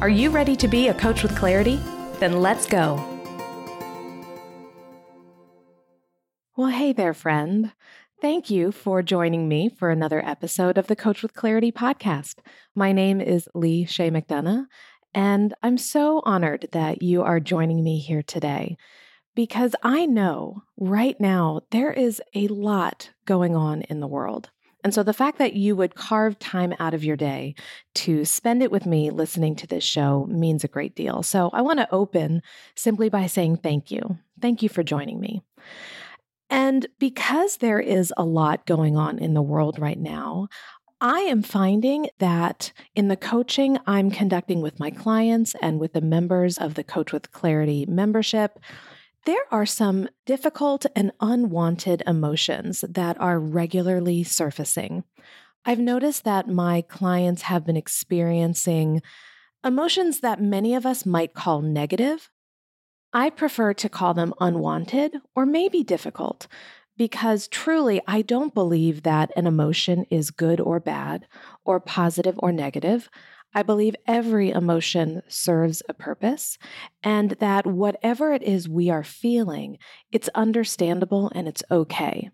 Are you ready to be a coach with clarity? Then let's go. Well, hey there, friend. Thank you for joining me for another episode of the Coach with Clarity podcast. My name is Lee Shea McDonough, and I'm so honored that you are joining me here today, because I know right now there is a lot going on in the world. And so the fact that you would carve time out of your day to spend it with me listening to this show means a great deal. So I want to open simply by saying thank you. Thank you for joining me. And because there is a lot going on in the world right now, I am finding that in the coaching I'm conducting with my clients and with the members of the Coach with Clarity membership, there are some difficult and unwanted emotions that are regularly surfacing. I've noticed that my clients have been experiencing emotions that many of us might call negative. I prefer to call them unwanted or maybe difficult, because truly, I don't believe that an emotion is good or bad, or positive or negative. I believe every emotion serves a purpose, and that whatever it is we are feeling, it's understandable and it's okay.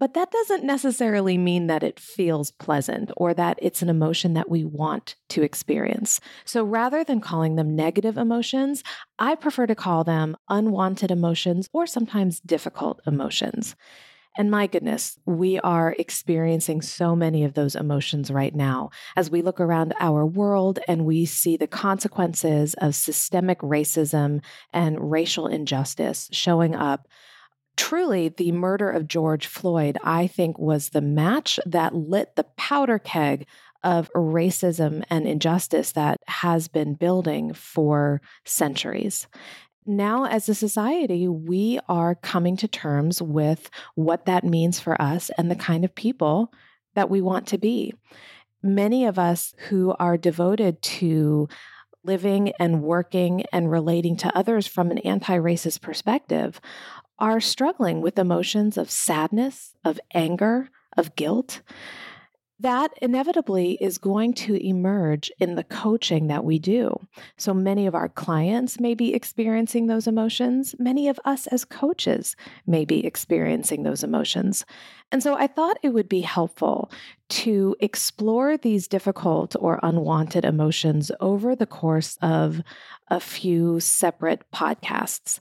But that doesn't necessarily mean that it feels pleasant or that it's an emotion that we want to experience. So rather than calling them negative emotions, I prefer to call them unwanted emotions or sometimes difficult emotions. And my goodness, we are experiencing so many of those emotions right now. As we look around our world and we see the consequences of systemic racism and racial injustice showing up, truly, the murder of George Floyd, I think, was the match that lit the powder keg of racism and injustice that has been building for centuries. Now, as a society, we are coming to terms with what that means for us and the kind of people that we want to be. Many of us who are devoted to living and working and relating to others from an anti-racist perspective are struggling with emotions of sadness, of anger, of guilt. That inevitably is going to emerge in the coaching that we do. So many of our clients may be experiencing those emotions. Many of us as coaches may be experiencing those emotions. And so I thought it would be helpful to explore these difficult or unwanted emotions over the course of a few separate podcasts.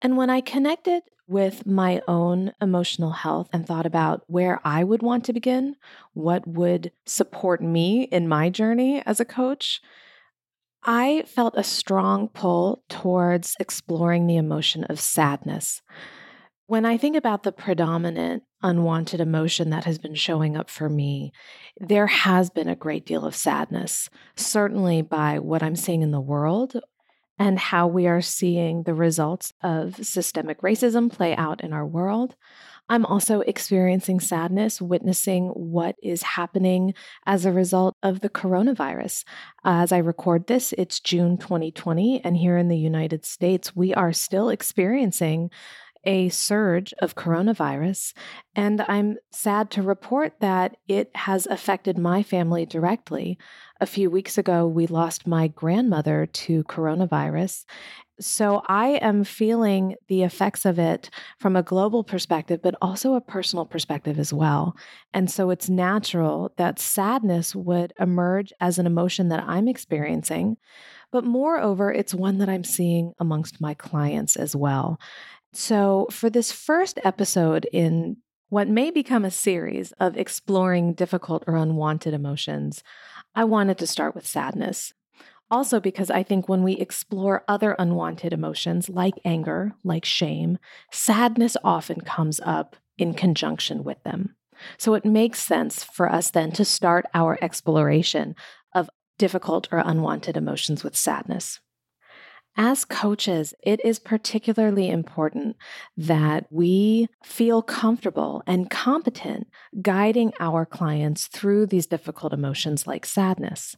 And when I connected with my own emotional health and thought about where I would want to begin, what would support me in my journey as a coach, I felt a strong pull towards exploring the emotion of sadness. When I think about the predominant unwanted emotion that has been showing up for me, there has been a great deal of sadness, certainly by what I'm seeing in the world and how we are seeing the results of systemic racism play out in our world. I'm also experiencing sadness, witnessing what is happening as a result of the coronavirus. As I record this, it's June 2020, and here in the United States, we are still experiencing a surge of coronavirus, and I'm sad to report that it has affected my family directly. A few weeks ago, we lost my grandmother to coronavirus. So I am feeling the effects of it from a global perspective, but also a personal perspective as well. And so it's natural that sadness would emerge as an emotion that I'm experiencing. But moreover, it's one that I'm seeing amongst my clients as well. So for this first episode in what may become a series of exploring difficult or unwanted emotions, I wanted to start with sadness. Also because I think when we explore other unwanted emotions like anger, like shame, sadness often comes up in conjunction with them. So it makes sense for us then to start our exploration of difficult or unwanted emotions with sadness. As coaches, it is particularly important that we feel comfortable and competent guiding our clients through these difficult emotions like sadness.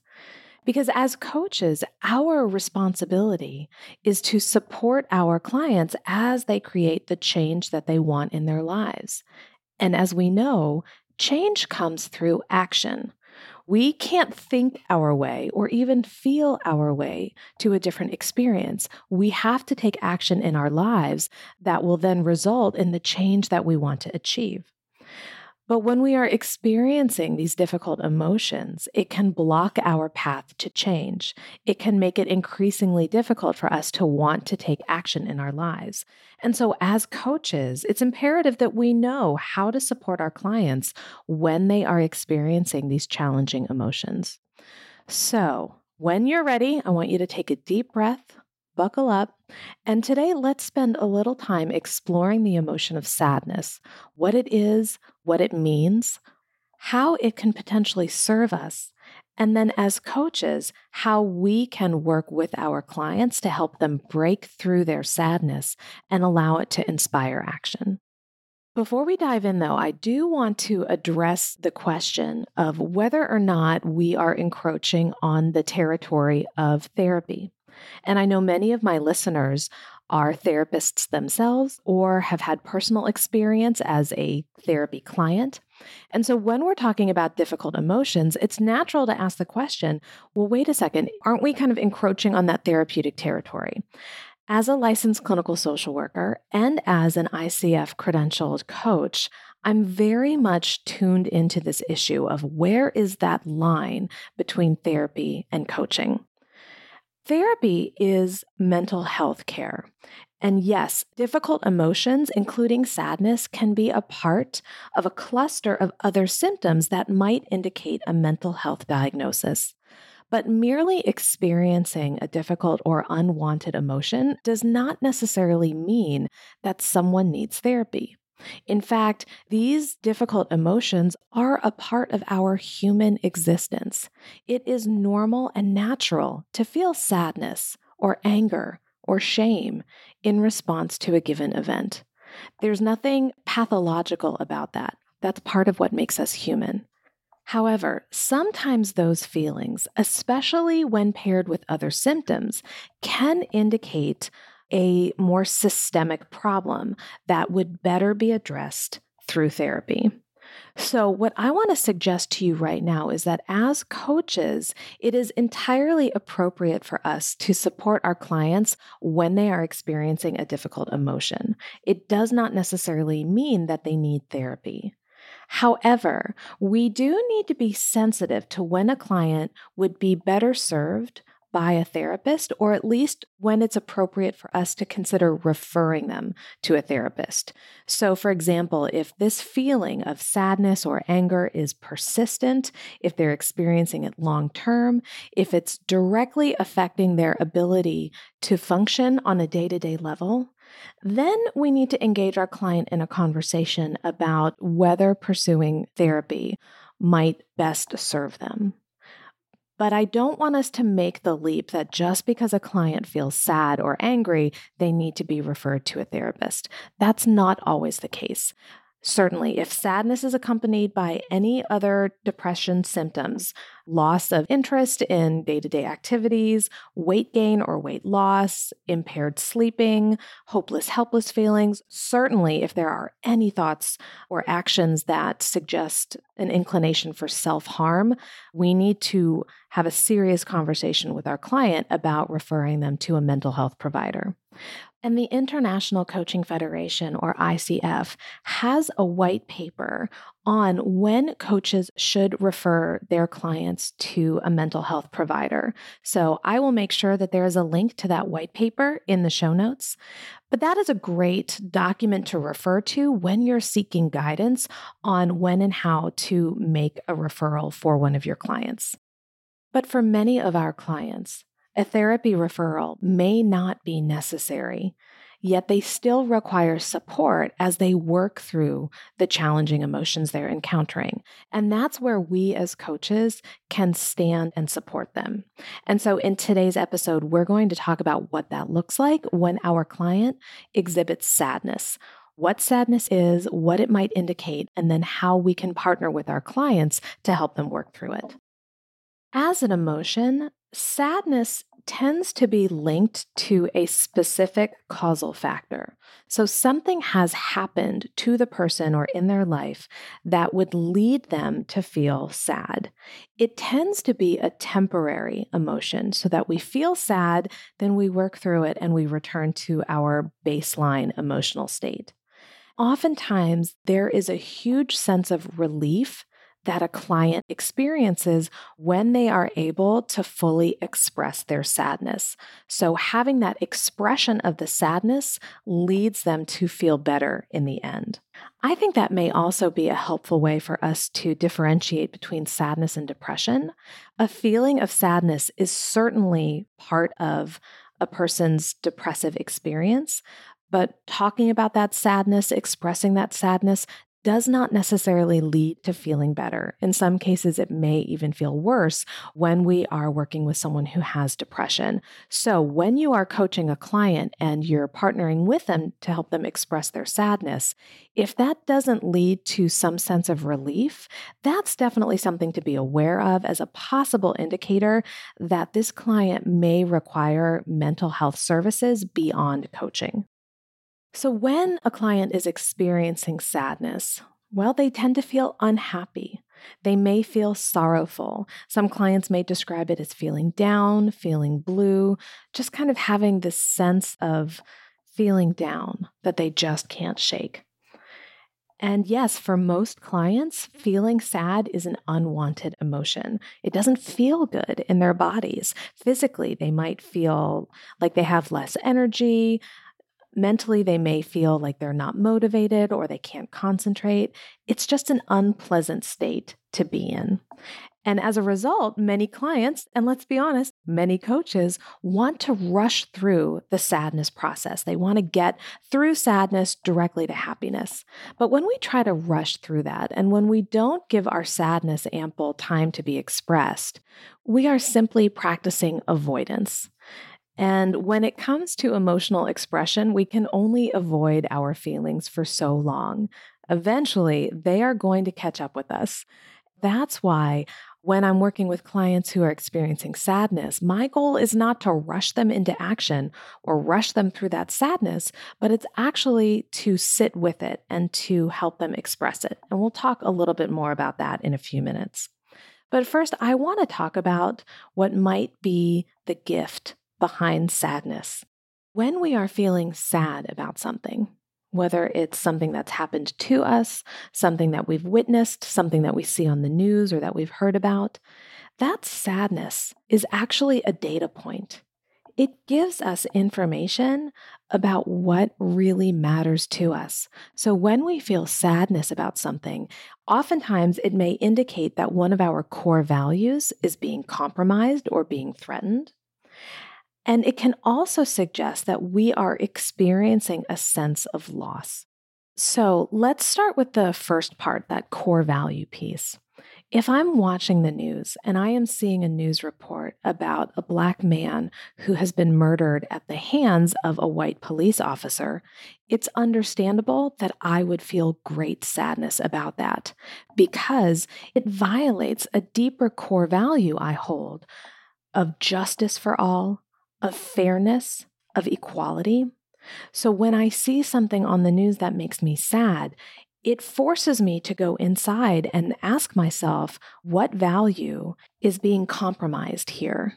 Because as coaches, our responsibility is to support our clients as they create the change that they want in their lives. And as we know, change comes through action. We can't think our way or even feel our way to a different experience. We have to take action in our lives that will then result in the change that we want to achieve. But when we are experiencing these difficult emotions, it can block our path to change. It can make it increasingly difficult for us to want to take action in our lives. And so as coaches, it's imperative that we know how to support our clients when they are experiencing these challenging emotions. So when you're ready, I want you to take a deep breath, buckle up, and today let's spend a little time exploring the emotion of sadness, what it is, what it means, how it can potentially serve us, and then as coaches, how we can work with our clients to help them break through their sadness and allow it to inspire action. Before we dive in, though, I do want to address the question of whether or not we are encroaching on the territory of therapy. And I know many of my listeners are therapists themselves or have had personal experience as a therapy client. And so when we're talking about difficult emotions, it's natural to ask the question, well, wait a second, aren't we kind of encroaching on that therapeutic territory? As a licensed clinical social worker and as an ICF credentialed coach, I'm very much tuned into this issue of where is that line between therapy and coaching. Therapy is mental health care. And yes, difficult emotions, including sadness, can be a part of a cluster of other symptoms that might indicate a mental health diagnosis. But merely experiencing a difficult or unwanted emotion does not necessarily mean that someone needs therapy. In fact, these difficult emotions are a part of our human existence. It is normal and natural to feel sadness or anger or shame in response to a given event. There's nothing pathological about that. That's part of what makes us human. However, sometimes those feelings, especially when paired with other symptoms, can indicate a more systemic problem that would better be addressed through therapy. So what I want to suggest to you right now is that as coaches, it is entirely appropriate for us to support our clients when they are experiencing a difficult emotion. It does not necessarily mean that they need therapy. However, we do need to be sensitive to when a client would be better served by a therapist, or at least when it's appropriate for us to consider referring them to a therapist. So, for example, if this feeling of sadness or anger is persistent, if they're experiencing it long term, if it's directly affecting their ability to function on a day-to-day level, then we need to engage our client in a conversation about whether pursuing therapy might best serve them. But I don't want us to make the leap that just because a client feels sad or angry, they need to be referred to a therapist. That's not always the case. Certainly, if sadness is accompanied by any other depression symptoms, loss of interest in day-to-day activities, weight gain or weight loss, impaired sleeping, hopeless, helpless feelings, certainly if there are any thoughts or actions that suggest an inclination for self-harm, we need to have a serious conversation with our client about referring them to a mental health provider. And the International Coaching Federation, or ICF, has a white paper on when coaches should refer their clients to a mental health provider. So I will make sure that there is a link to that white paper in the show notes. But that is a great document to refer to when you're seeking guidance on when and how to make a referral for one of your clients. But for many of our clients, a therapy referral may not be necessary. yet they still require support as they work through the challenging emotions they're encountering. And that's where we as coaches can stand and support them. And so in today's episode, we're going to talk about what that looks like when our client exhibits sadness, what sadness is, what it might indicate, and then how we can partner with our clients to help them work through it. As an emotion, sadness tends to be linked to a specific causal factor. So something has happened to the person or in their life that would lead them to feel sad. It tends to be a temporary emotion so that we feel sad, then we work through it and we return to our baseline emotional state. Oftentimes, there is a huge sense of relief that a client experiences when they are able to fully express their sadness. So having that expression of the sadness leads them to feel better in the end. I think that may also be a helpful way for us to differentiate between sadness and depression. A feeling of sadness is certainly part of a person's depressive experience, but talking about that sadness, expressing that sadness, does not necessarily lead to feeling better. In some cases, it may even feel worse when we are working with someone who has depression. So when you are coaching a client and you're partnering with them to help them express their sadness, if that doesn't lead to some sense of relief, that's definitely something to be aware of as a possible indicator that this client may require mental health services beyond coaching. So when a client is experiencing sadness, well, they tend to feel unhappy. They may feel sorrowful. Some clients may describe it as feeling down, feeling blue, just kind of having this sense of feeling down that they just can't shake. And yes, for most clients, feeling sad is an unwanted emotion. It doesn't feel good in their bodies. Physically, they might feel like they have less energy. Mentally, they may feel like they're not motivated or they can't concentrate. It's just an unpleasant state to be in. And as a result, many clients, and let's be honest, many coaches want to rush through the sadness process. They want to get through sadness directly to happiness. But when we try to rush through that, and when we don't give our sadness ample time to be expressed, we are simply practicing avoidance. And when it comes to emotional expression, we can only avoid our feelings for so long. Eventually, they are going to catch up with us. That's why when I'm working with clients who are experiencing sadness, my goal is not to rush them into action or rush them through that sadness, but it's actually to sit with it and to help them express it. And we'll talk a little bit more about that in a few minutes. But first, I want to talk about what might be the gift behind sadness. When we are feeling sad about something, whether it's something that's happened to us, something that we've witnessed, something that we see on the news or that we've heard about, that sadness is actually a data point. It gives us information about what really matters to us. So when we feel sadness about something, oftentimes it may indicate that one of our core values is being compromised or being threatened. And it can also suggest that we are experiencing a sense of loss. So let's start with the first part, that core value piece. If I'm watching the news and I am seeing a news report about a Black man who has been murdered at the hands of a white police officer, it's understandable that I would feel great sadness about that because it violates a deeper core value I hold of justice for all, of fairness, of equality. So when I see something on the news that makes me sad, it forces me to go inside and ask myself, what value is being compromised here?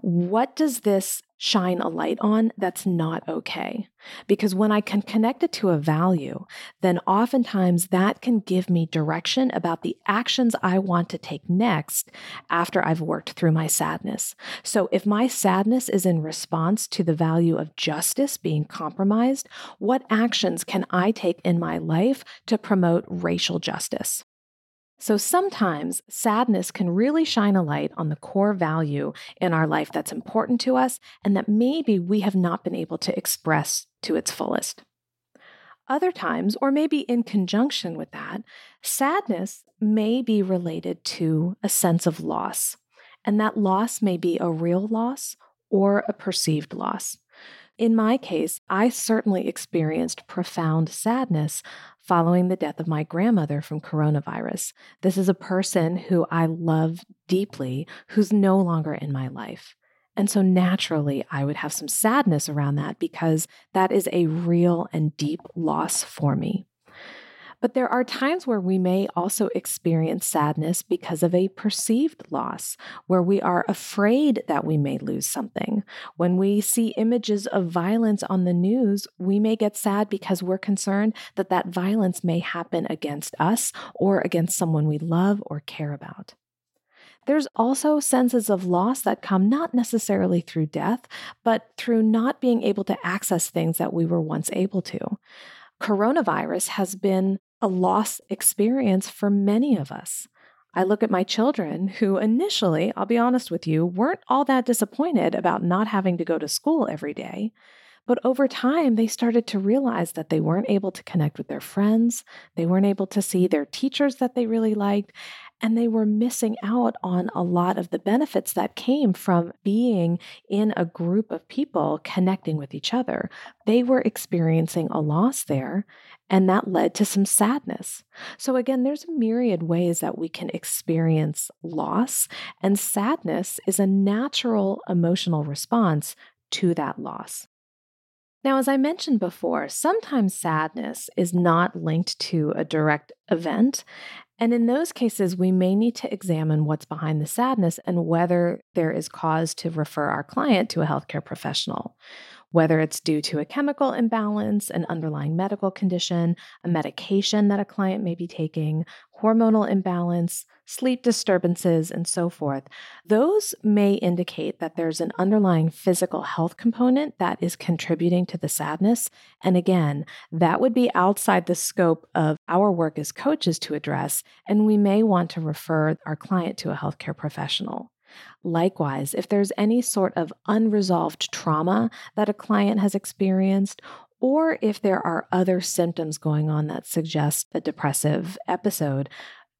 What does this shine a light on that's not okay? Because when I can connect it to a value, then oftentimes that can give me direction about the actions I want to take next after I've worked through my sadness. So if my sadness is in response to the value of justice being compromised, what actions can I take in my life to promote racial justice? So sometimes sadness can really shine a light on the core value in our life that's important to us and that maybe we have not been able to express to its fullest. Other times, or maybe in conjunction with that, sadness may be related to a sense of loss, and that loss may be a real loss or a perceived loss. In my case, I certainly experienced profound sadness following the death of my grandmother from coronavirus. This is a person who I love deeply, who's no longer in my life. And so naturally, I would have some sadness around that because that is a real and deep loss for me. But there are times where we may also experience sadness because of a perceived loss, where we are afraid that we may lose something. When we see images of violence on the news, we may get sad because we're concerned that that violence may happen against us or against someone we love or care about. There's also senses of loss that come not necessarily through death, but through not being able to access things that we were once able to. Coronavirus has been a loss experience for many of us. I look at my children who initially, I'll be honest with you, weren't all that disappointed about not having to go to school every day. But over time, they started to realize that they weren't able to connect with their friends, they weren't able to see their teachers that they really liked, and they were missing out on a lot of the benefits that came from being in a group of people connecting with each other. They were experiencing a loss there, and that led to some sadness. So again, there's a myriad ways that we can experience loss, and sadness is a natural emotional response to that loss. Now, as I mentioned before, sometimes sadness is not linked to a direct event. And in those cases, we may need to examine what's behind the sadness and whether there is cause to refer our client to a healthcare professional, whether it's due to a chemical imbalance, an underlying medical condition, a medication that a client may be taking, hormonal imbalance, sleep disturbances, and so forth. Those may indicate that there's an underlying physical health component that is contributing to the sadness. And again, that would be outside the scope of our work as coaches to address, and we may want to refer our client to a healthcare professional. Likewise, if there's any sort of unresolved trauma that a client has experienced, or if there are other symptoms going on that suggest a depressive episode,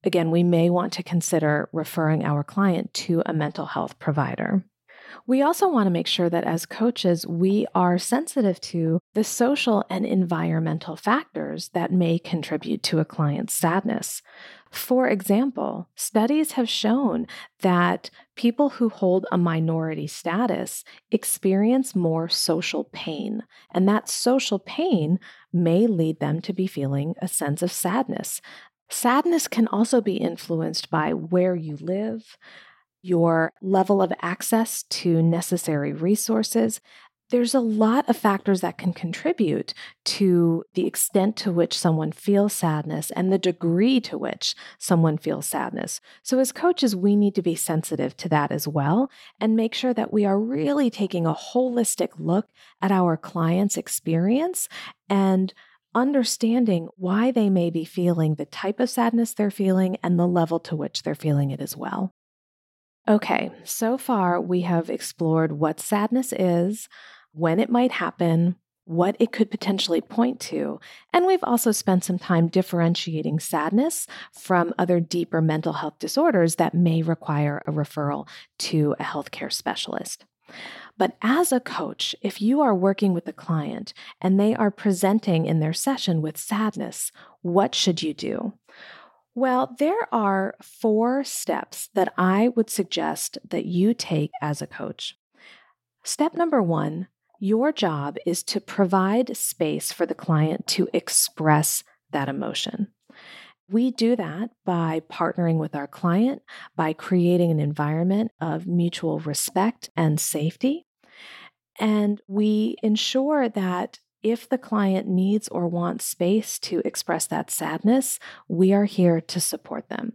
again, we may want to consider referring our client to a mental health provider. We also want to make sure that as coaches, we are sensitive to the social and environmental factors that may contribute to a client's sadness. For example, studies have shown that people who hold a minority status experience more social pain, and that social pain may lead them to be feeling a sense of sadness. Sadness can also be influenced by where you live, your level of access to necessary resources. There's a lot of factors that can contribute to the extent to which someone feels sadness and the degree to which someone feels sadness. So as coaches, we need to be sensitive to that as well and make sure that we are really taking a holistic look at our client's experience and understanding why they may be feeling the type of sadness they're feeling and the level to which they're feeling it as well. Okay, so far we have explored what sadness is, when it might happen, what it could potentially point to, and we've also spent some time differentiating sadness from other deeper mental health disorders that may require a referral to a healthcare specialist. But as a coach, if you are working with a client and they are presenting in their session with sadness, what should you do? Well, there are 4 steps that I would suggest that you take as a coach. Step number 1, your job is to provide space for the client to express that emotion. We do that by partnering with our client, by creating an environment of mutual respect and safety. And we ensure that if the client needs or wants space to express that sadness, we are here to support them.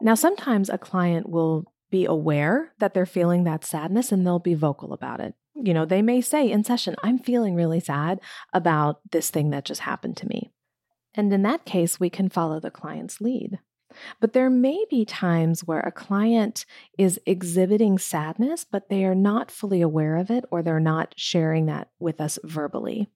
Now, sometimes a client will be aware that they're feeling that sadness and they'll be vocal about it. You know, they may say in session, "I'm feeling really sad about this thing that just happened to me." And in that case, we can follow the client's lead. But there may be times where a client is exhibiting sadness, but they are not fully aware of it, or they're not sharing that with us verbally.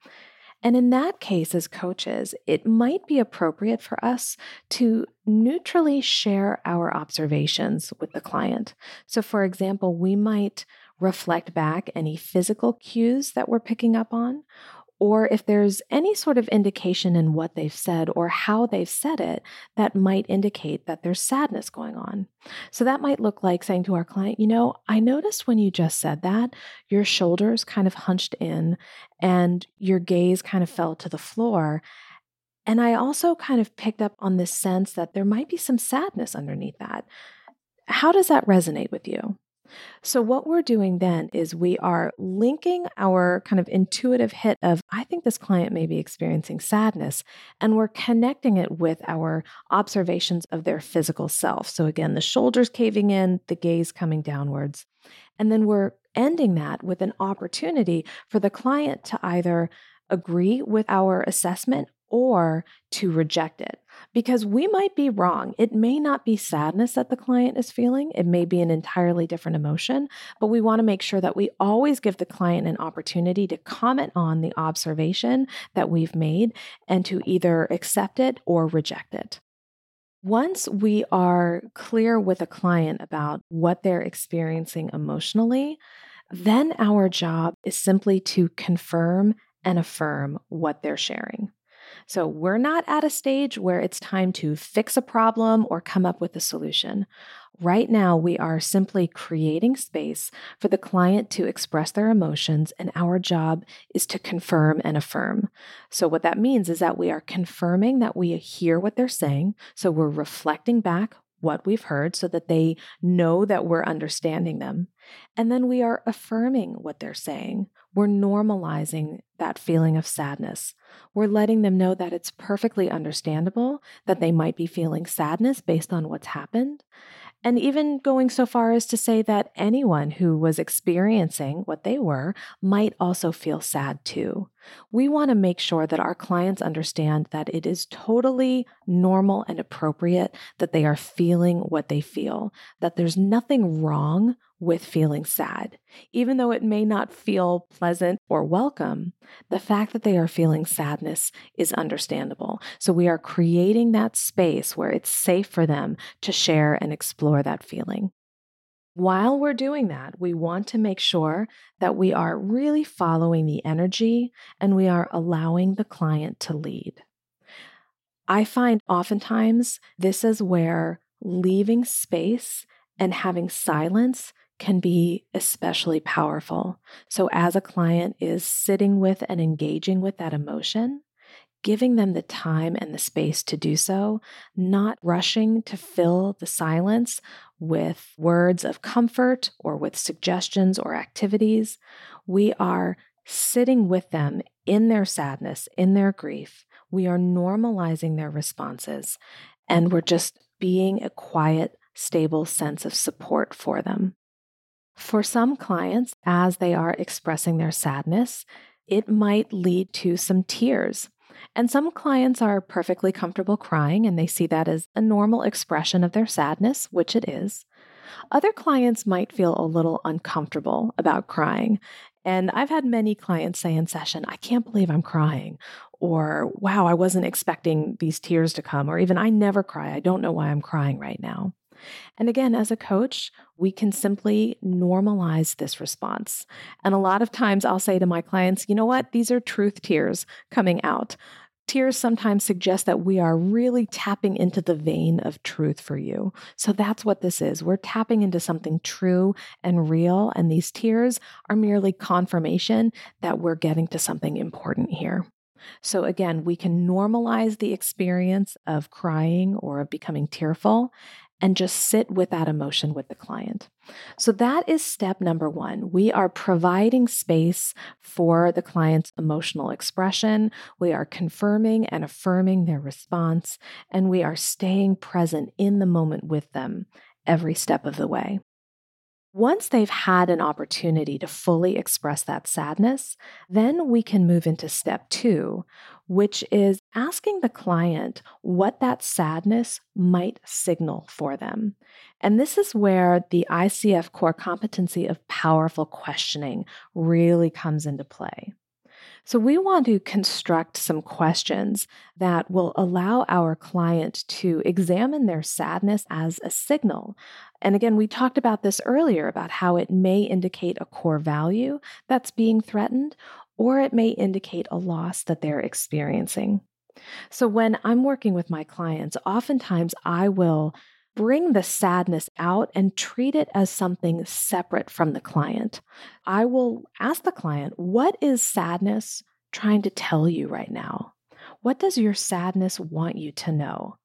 And in that case, as coaches, it might be appropriate for us to neutrally share our observations with the client. So, for example, we might reflect back any physical cues that we're picking up on, or if there's any sort of indication in what they've said or how they've said it that might indicate that there's sadness going on. So that might look like saying to our client, I noticed when you just said that, your shoulders kind of hunched in and your gaze kind of fell to the floor. And I also kind of picked up on this sense that there might be some sadness underneath that. How does that resonate with you? So what we're doing then is we are linking our kind of intuitive hit of, I think this client may be experiencing sadness, and we're connecting it with our observations of their physical self. So again, the shoulders caving in, the gaze coming downwards. And then we're ending that with an opportunity for the client to either agree with our assessment or to reject it, because we might be wrong. It may not be sadness that the client is feeling. It may be an entirely different emotion, but we want to make sure that we always give the client an opportunity to comment on the observation that we've made and to either accept it or reject it. Once we are clear with a client about what they're experiencing emotionally, then our job is simply to confirm and affirm what they're sharing. So we're not at a stage where it's time to fix a problem or come up with a solution. Right now, we are simply creating space for the client to express their emotions, and our job is to confirm and affirm. So what that means is that we are confirming that we hear what they're saying. So we're reflecting back what we've heard so that they know that we're understanding them. And then we are affirming what they're saying. We're normalizing that feeling of sadness. We're letting them know that it's perfectly understandable that they might be feeling sadness based on what's happened. And even going so far as to say that anyone who was experiencing what they were might also feel sad too. We want to make sure that our clients understand that it is totally normal and appropriate that they are feeling what they feel, that there's nothing wrong with feeling sad. Even though it may not feel pleasant or welcome, the fact that they are feeling sadness is understandable. So we are creating that space where it's safe for them to share and explore that feeling. While we're doing that, we want to make sure that we are really following the energy and we are allowing the client to lead. I find oftentimes this is where leaving space and having silence can be especially powerful. So as a client is sitting with and engaging with that emotion, giving them the time and the space to do so, not rushing to fill the silence with words of comfort or with suggestions or activities. We are sitting with them in their sadness, in their grief. We are normalizing their responses, and we're just being a quiet, stable sense of support for them. For some clients, as they are expressing their sadness, it might lead to some tears. And some clients are perfectly comfortable crying, and they see that as a normal expression of their sadness, which it is. Other clients might feel a little uncomfortable about crying. And I've had many clients say in session, I can't believe I'm crying, or wow, I wasn't expecting these tears to come, or even I never cry. I don't know why I'm crying right now. And again, as a coach, we can simply normalize this response. And a lot of times I'll say to my clients, you know what? These are truth tears coming out. Tears sometimes suggest that we are really tapping into the vein of truth for you. So that's what this is. We're tapping into something true and real. And these tears are merely confirmation that we're getting to something important here. So again, we can normalize the experience of crying or of becoming tearful and just sit with that emotion with the client. So that is step number one. We are providing space for the client's emotional expression. We are confirming and affirming their response, and we are staying present in the moment with them every step of the way. Once they've had an opportunity to fully express that sadness, then we can move into step 2, which is asking the client what that sadness might signal for them. And this is where the ICF core competency of powerful questioning really comes into play. So we want to construct some questions that will allow our client to examine their sadness as a signal. And again, we talked about this earlier about how it may indicate a core value that's being threatened, or it may indicate a loss that they're experiencing. So when I'm working with my clients, oftentimes I will bring the sadness out and treat it as something separate from the client. I will ask the client, what is sadness trying to tell you right now? What does your sadness want you to know?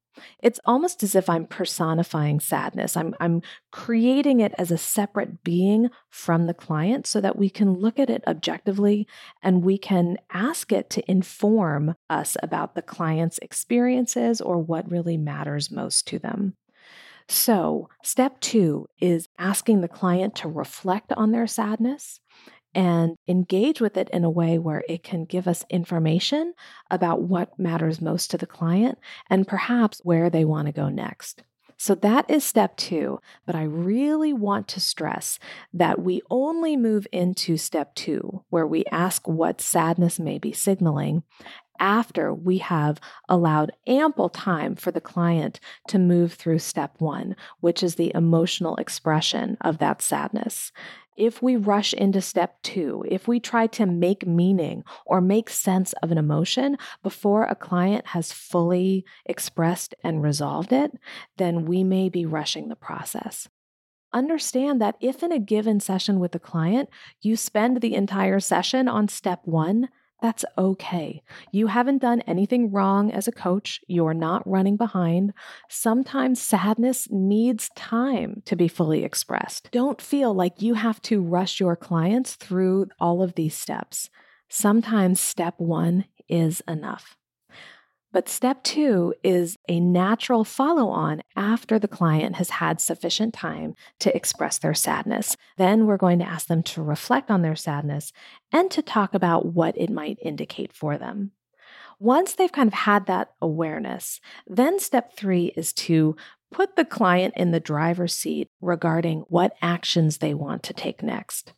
It's almost as if I'm personifying sadness. I'm creating it as a separate being from the client so that we can look at it objectively and we can ask it to inform us about the client's experiences or what really matters most to them. So step 2 is asking the client to reflect on their sadness and engage with it in a way where it can give us information about what matters most to the client and perhaps where they want to go next. So that is step 2, but I really want to stress that we only move into step 2, where we ask what sadness may be signaling, after we have allowed ample time for the client to move through step 1, which is the emotional expression of that sadness. If we rush into step 2, if we try to make meaning or make sense of an emotion before a client has fully expressed and resolved it, then we may be rushing the process. Understand that if in a given session with a client, you spend the entire session on step 1, that's okay. You haven't done anything wrong as a coach. You're not running behind. Sometimes sadness needs time to be fully expressed. Don't feel like you have to rush your clients through all of these steps. Sometimes step 1 is enough. But step 2 is a natural follow-on after the client has had sufficient time to express their sadness. Then we're going to ask them to reflect on their sadness and to talk about what it might indicate for them. Once they've kind of had that awareness, then step 3 is to put the client in the driver's seat regarding what actions they want to take next.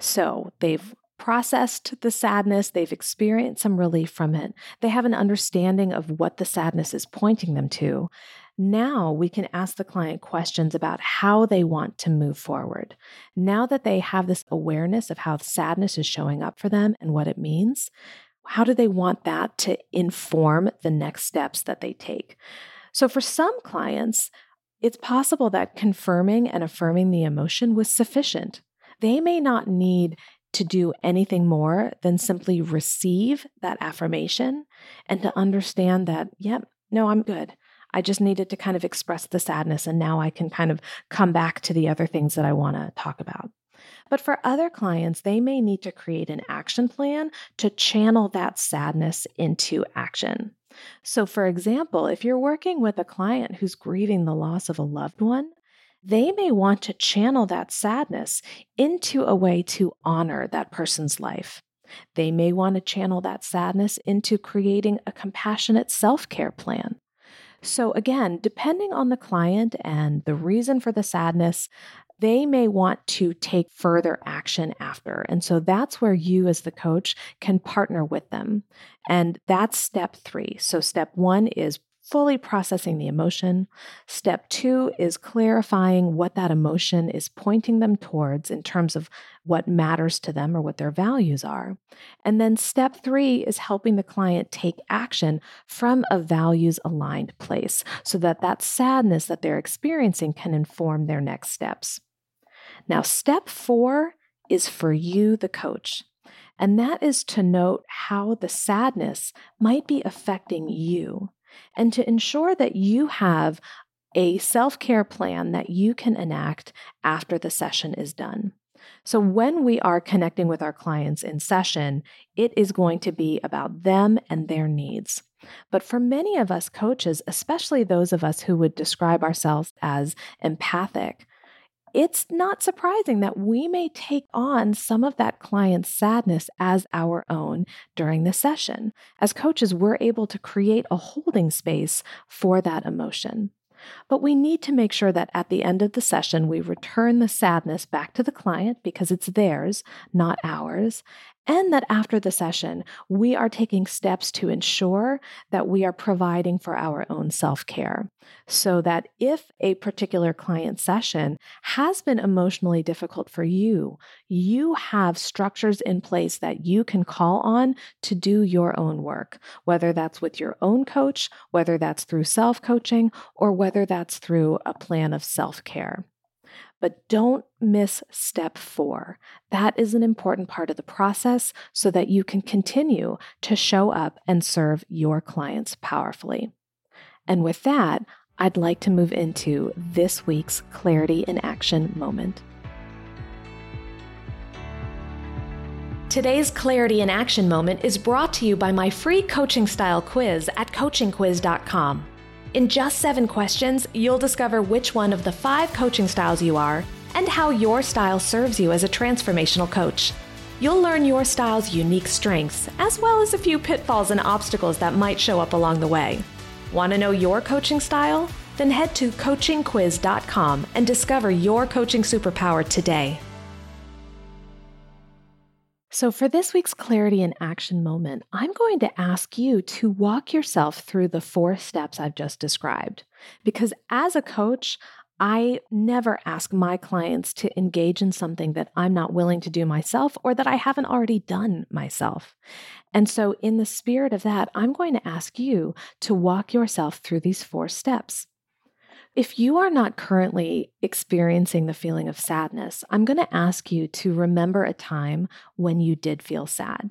So they've processed the sadness, they've experienced some relief from it, they have an understanding of what the sadness is pointing them to. Now we can ask the client questions about how they want to move forward. Now that they have this awareness of how sadness is showing up for them and what it means, how do they want that to inform the next steps that they take? So for some clients, it's possible that confirming and affirming the emotion was sufficient. They may not need to do anything more than simply receive that affirmation and to understand that, I'm good. I just needed to kind of express the sadness, and now I can kind of come back to the other things that I want to talk about. But for other clients, they may need to create an action plan to channel that sadness into action. So for example, if you're working with a client who's grieving the loss of a loved one, they may want to channel that sadness into a way to honor that person's life. They may want to channel that sadness into creating a compassionate self-care plan. So again, depending on the client and the reason for the sadness, they may want to take further action after. And so that's where you as the coach can partner with them. And that's step 3. So step 1 is fully processing the emotion. Step 2 is clarifying what that emotion is pointing them towards in terms of what matters to them or what their values are. And then step 3 is helping the client take action from a values-aligned place so that that sadness that they're experiencing can inform their next steps. Now, step 4 is for you, the coach. And that is to note how the sadness might be affecting you, and to ensure that you have a self-care plan that you can enact after the session is done. So when we are connecting with our clients in session, it is going to be about them and their needs. But for many of us coaches, especially those of us who would describe ourselves as empathic, it's not surprising that we may take on some of that client's sadness as our own during the session. As coaches, we're able to create a holding space for that emotion. But we need to make sure that at the end of the session, we return the sadness back to the client because it's theirs, not ours, and that after the session, we are taking steps to ensure that we are providing for our own self-care so that if a particular client session has been emotionally difficult for you, you have structures in place that you can call on to do your own work, whether that's with your own coach, whether that's through self-coaching, or whether that's through a plan of self-care. But don't miss step 4. That is an important part of the process so that you can continue to show up and serve your clients powerfully. And with that, I'd like to move into this week's Clarity in Action moment. Today's Clarity in Action moment is brought to you by my free coaching style quiz at coachingquiz.com. In just 7 questions, you'll discover which one of the 5 coaching styles you are and how your style serves you as a transformational coach. You'll learn your style's unique strengths, as well as a few pitfalls and obstacles that might show up along the way. Want to know your coaching style? Then head to coachingquiz.com and discover your coaching superpower today. So for this week's Clarity in Action moment, I'm going to ask you to walk yourself through the 4 steps I've just described. Because as a coach, I never ask my clients to engage in something that I'm not willing to do myself or that I haven't already done myself. And so in the spirit of that, I'm going to ask you to walk yourself through these 4 steps. If you are not currently experiencing the feeling of sadness, I'm going to ask you to remember a time when you did feel sad.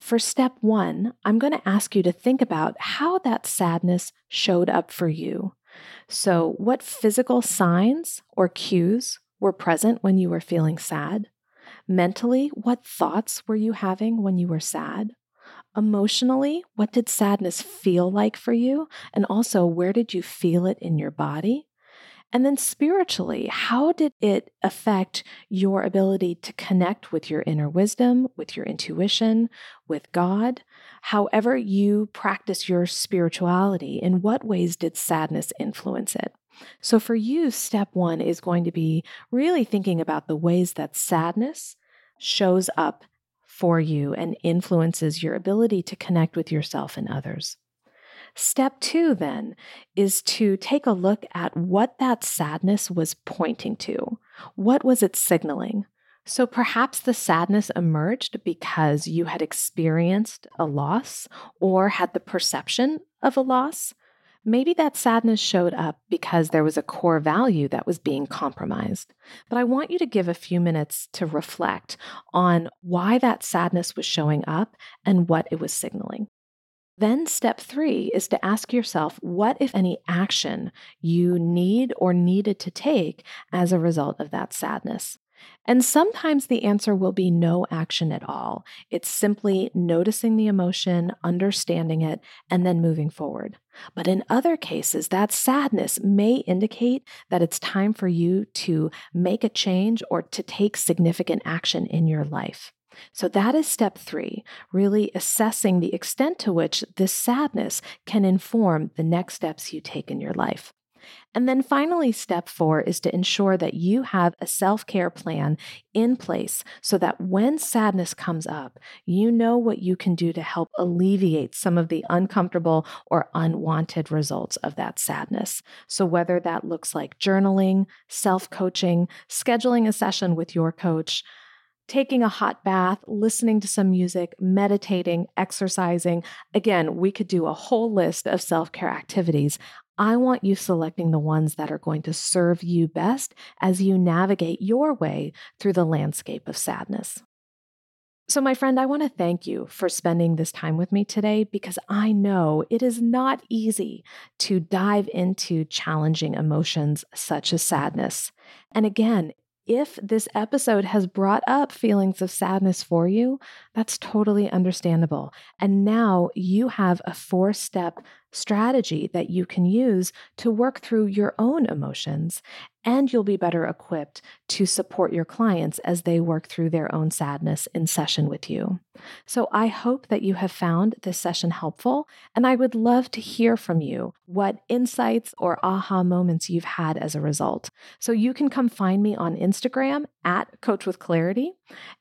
For step 1, I'm going to ask you to think about how that sadness showed up for you. So, what physical signs or cues were present when you were feeling sad? Mentally, what thoughts were you having when you were sad? Emotionally, what did sadness feel like for you? And also, where did you feel it in your body? And then spiritually, how did it affect your ability to connect with your inner wisdom, with your intuition, with God? However you practice your spirituality, in what ways did sadness influence it? So for you, step 1 is going to be really thinking about the ways that sadness shows up for you and influences your ability to connect with yourself and others. Step 2 then is to take a look at what that sadness was pointing to. What was it signaling? So perhaps the sadness emerged because you had experienced a loss or had the perception of a loss. Maybe that sadness showed up because there was a core value that was being compromised. But I want you to give a few minutes to reflect on why that sadness was showing up and what it was signaling. Then step 3 is to ask yourself what, if any, action you need or needed to take as a result of that sadness. And sometimes the answer will be no action at all. It's simply noticing the emotion, understanding it, and then moving forward. But in other cases, that sadness may indicate that it's time for you to make a change or to take significant action in your life. So that is step 3, really assessing the extent to which this sadness can inform the next steps you take in your life. And then finally, step 4 is to ensure that you have a self-care plan in place so that when sadness comes up, you know what you can do to help alleviate some of the uncomfortable or unwanted results of that sadness. So whether that looks like journaling, self-coaching, scheduling a session with your coach, taking a hot bath, listening to some music, meditating, exercising. Again, we could do a whole list of self-care activities. I want you selecting the ones that are going to serve you best as you navigate your way through the landscape of sadness. So my friend, I want to thank you for spending this time with me today because I know it is not easy to dive into challenging emotions such as sadness. And again, if this episode has brought up feelings of sadness for you, that's totally understandable. And now you have a 4-step strategy that you can use to work through your own emotions, and you'll be better equipped to support your clients as they work through their own sadness in session with you. So I hope that you have found this session helpful, and I would love to hear from you what insights or aha moments you've had as a result. So you can come find me on Instagram at Coach with Clarity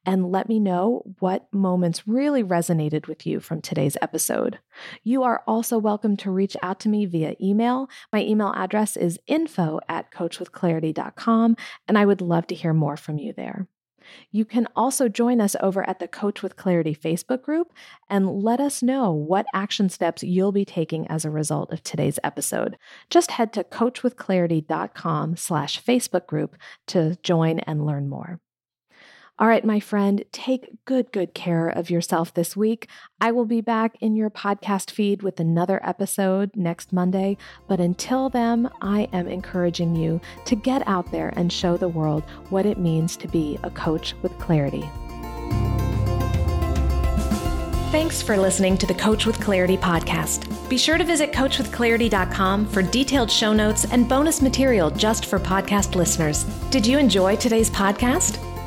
and let me know what moments really resonated with you from today's episode. You are also welcome to reach out to me via email. My email address is info@coachwithclarity.com, and I would love to hear more from you there. You can also join us over at the Coach with Clarity Facebook group and let us know what action steps you'll be taking as a result of today's episode. Just head to coachwithclarity.com/Facebook group to join and learn more. All right, my friend, take good care of yourself this week. I will be back in your podcast feed with another episode next Monday. But until then, I am encouraging you to get out there and show the world what it means to be a coach with clarity. Thanks for listening to the Coach with Clarity podcast. Be sure to visit coachwithclarity.com for detailed show notes and bonus material just for podcast listeners. Did you enjoy today's podcast?